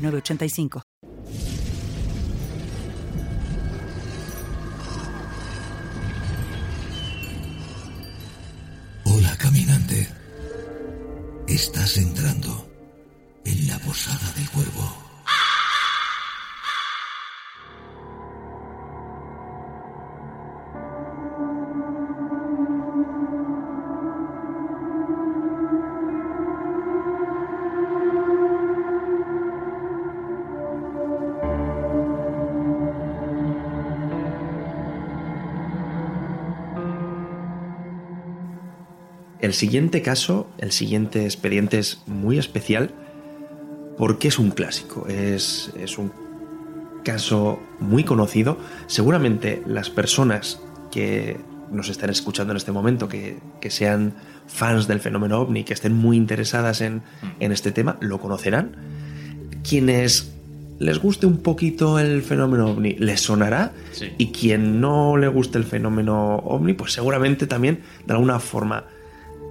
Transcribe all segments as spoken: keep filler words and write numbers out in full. nueve ochenta y cinco. Hola, caminante. Estás entrando en la posada del cuervo. El siguiente caso, el siguiente expediente es muy especial porque es un clásico, es, es un caso muy conocido. Seguramente las personas que nos están escuchando en este momento, que, que sean fans del fenómeno ovni, que estén muy interesadas en, en este tema, lo conocerán. Quienes les guste un poquito el fenómeno ovni les sonará, sí. Y quien no le guste el fenómeno ovni, pues seguramente también de alguna forma...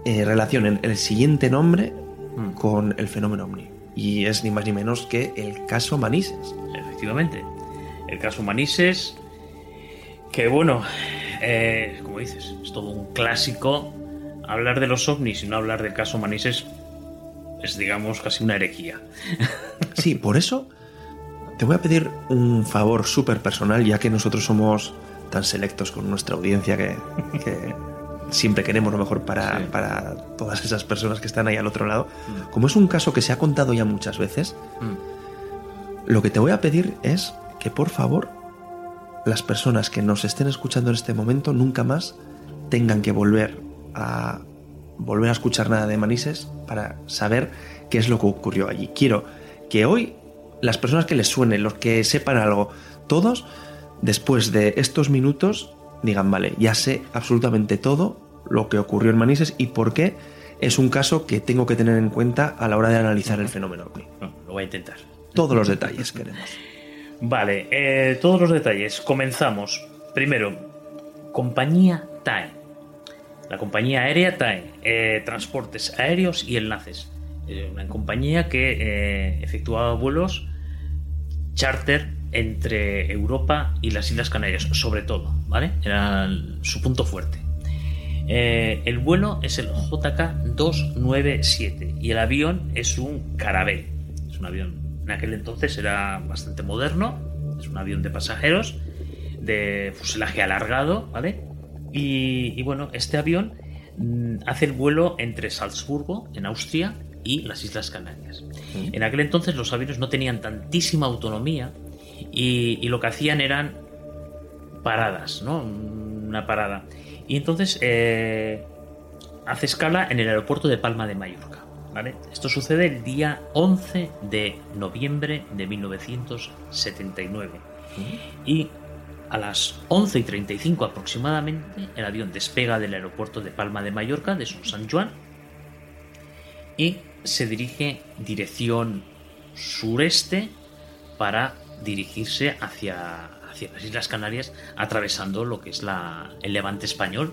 Eh, relacionen el siguiente nombre mm. con el fenómeno ovni, y es ni más ni menos que el caso Manises. Efectivamente, el caso Manises, que bueno, eh, como dices, es todo un clásico. Hablar de los ovnis y no hablar del caso Manises es, digamos, casi una herejía. Sí, por eso te voy a pedir un favor súper personal, ya que nosotros somos tan selectos con nuestra audiencia que... que... siempre queremos lo mejor para, sí. para todas esas personas que están ahí al otro lado. Mm. Como es un caso que se ha contado ya muchas veces, mm. lo que te voy a pedir es que, por favor, las personas que nos estén escuchando en este momento nunca más tengan que volver a volver a escuchar nada de Manises para saber qué es lo que ocurrió allí. Quiero que hoy las personas que les suenen, los que sepan algo, todos, después de estos minutos... digan, vale, ya sé absolutamente todo lo que ocurrió en Manises y por qué es un caso que tengo que tener en cuenta a la hora de analizar el fenómeno. No, lo voy a intentar. Todos los detalles queremos. Vale, eh, todos los detalles. Comenzamos. Primero, compañía T A E. La compañía aérea T A E. Eh, transportes aéreos y enlaces. Eh, una compañía que eh, efectuaba vuelos charter entre Europa y las Islas Canarias, sobre todo, ¿vale? Era su punto fuerte. Eh, el vuelo es el J K dos nueve siete y el avión es un Caravelle. Es un avión, en aquel entonces era bastante moderno, es un avión de pasajeros, de fuselaje alargado, ¿vale? Y, y bueno, este avión hace el vuelo entre Salzburgo, en Austria, y las Islas Canarias. Sí. En aquel entonces los aviones no tenían tantísima autonomía. Y, y lo que hacían eran paradas, ¿no? Una parada. Y entonces eh, hace escala en el aeropuerto de Palma de Mallorca, ¿vale? Esto sucede el día once de noviembre de mil novecientos setenta y nueve. Y a las once y treinta y cinco aproximadamente, el avión despega del aeropuerto de Palma de Mallorca, de Son San Juan, y se dirige dirección sureste para... dirigirse hacia, hacia las Islas Canarias, atravesando lo que es la, el Levante Español,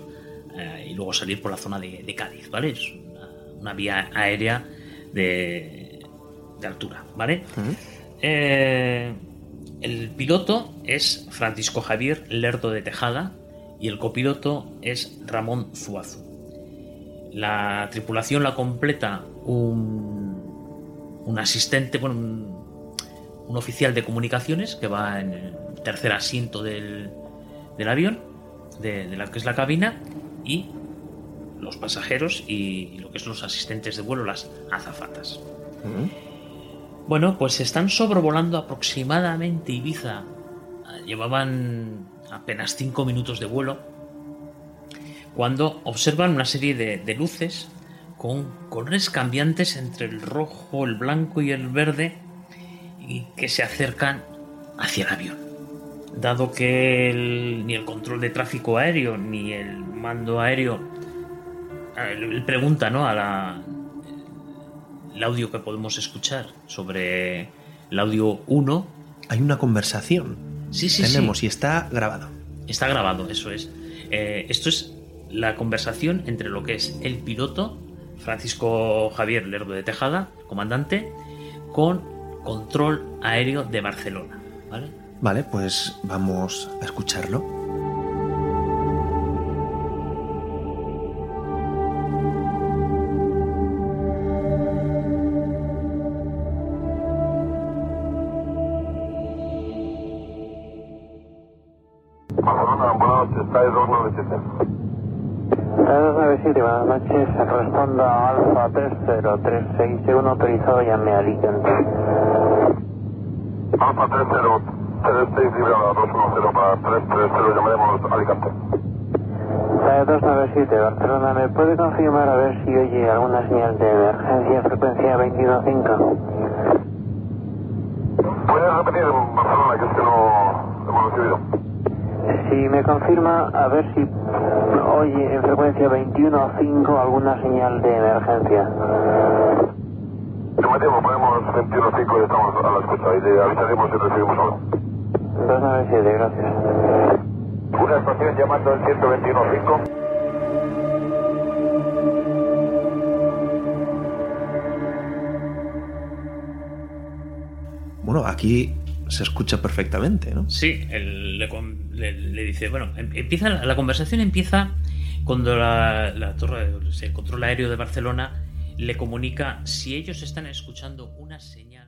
eh, y luego salir por la zona de, de Cádiz, ¿vale? Es una, una vía aérea de, de altura, ¿vale? Uh-huh. Eh, el piloto es Francisco Javier Lerdo de Tejada y el copiloto es Ramón Zuazu. La tripulación la completa un, un asistente, bueno, un un oficial de comunicaciones que va en el tercer asiento del, del avión, de, de la que es la cabina, y los pasajeros y, y lo que son los asistentes de vuelo, las azafatas. Uh-huh. Bueno, pues están sobrevolando aproximadamente Ibiza. Llevaban apenas cinco minutos de vuelo cuando observan una serie de, de luces con colores cambiantes entre el rojo, el blanco y el verde, y que se acercan hacia el avión. Dado que el, ni el control de tráfico aéreo ni el mando aéreo, él pregunta, ¿no?, a la, el audio que podemos escuchar sobre el audio uno. Hay una conversación. Sí, sí, Tenemos, sí. Y está grabado. Está grabado, eso es. Eh, esto es la conversación entre lo que es el piloto, Francisco Javier Lerdo de Tejada, comandante, con Control Aéreo de Barcelona, ¿vale? Vale, pues vamos a escucharlo. Barcelona, buenas noches, T A E dos nueve siete. T A E dos nueve siete, buenas noches, respondo a Alfa tres cero tres seis uno, autorizado ya me Alicante. Alfa tres cero tres seis, librada dos uno cero para tres tres cero, llamaremos Alicante. T A E dos nueve siete, Barcelona, ¿me puede confirmar a ver si oye alguna señal de emergencia, frecuencia veintidós cinco? ¿Puedes repetir en Barcelona, que es que no hemos recibido? Si me confirma, a ver si oye en frecuencia veintiuno cinco alguna señal de emergencia. Llamativo, ponemos veintiuno cinco y estamos a la escucha y le avisaremos si recibimos algo. dos nueve siete, gracias. Una estación llamando el ciento veintiuno cinco. Bueno, aquí se escucha perfectamente, ¿no? Sí, el, le, le, le dice, bueno, empieza la conversación empieza cuando la, la torre, el control aéreo de Barcelona le comunica si ellos están escuchando una señal.